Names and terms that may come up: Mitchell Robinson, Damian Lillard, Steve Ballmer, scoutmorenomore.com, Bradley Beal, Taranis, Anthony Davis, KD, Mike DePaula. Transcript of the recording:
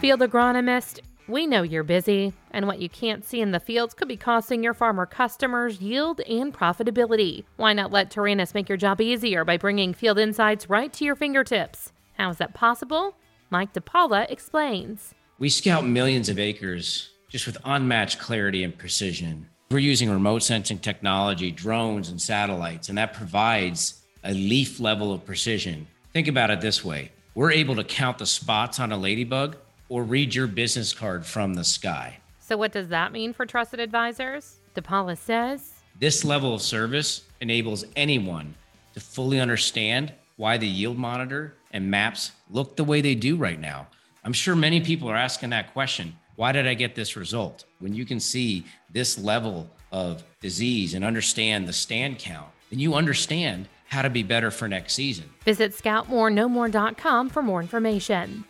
Field agronomist, we know you're busy, and what you can't see in the fields could be costing your farmer customers yield and profitability. Why not let Taranis make your job easier by bringing field insights right to your fingertips? How is that possible? Mike DePaula explains. We scout millions of acres just with unmatched clarity and precision. We're using remote sensing technology, drones, and satellites, and that provides a leaf level of precision. Think about it this way. We're able to count the spots on a ladybug or read your business card from the sky. So what does that mean for trusted advisors? DePaula says, this level of service enables anyone to fully understand why the yield monitor and maps look the way they do right now. I'm sure many people are asking that question. Why did I get this result? When you can see this level of disease and understand the stand count, then you understand how to be better for next season. Visit scoutmorenomore.com for more information.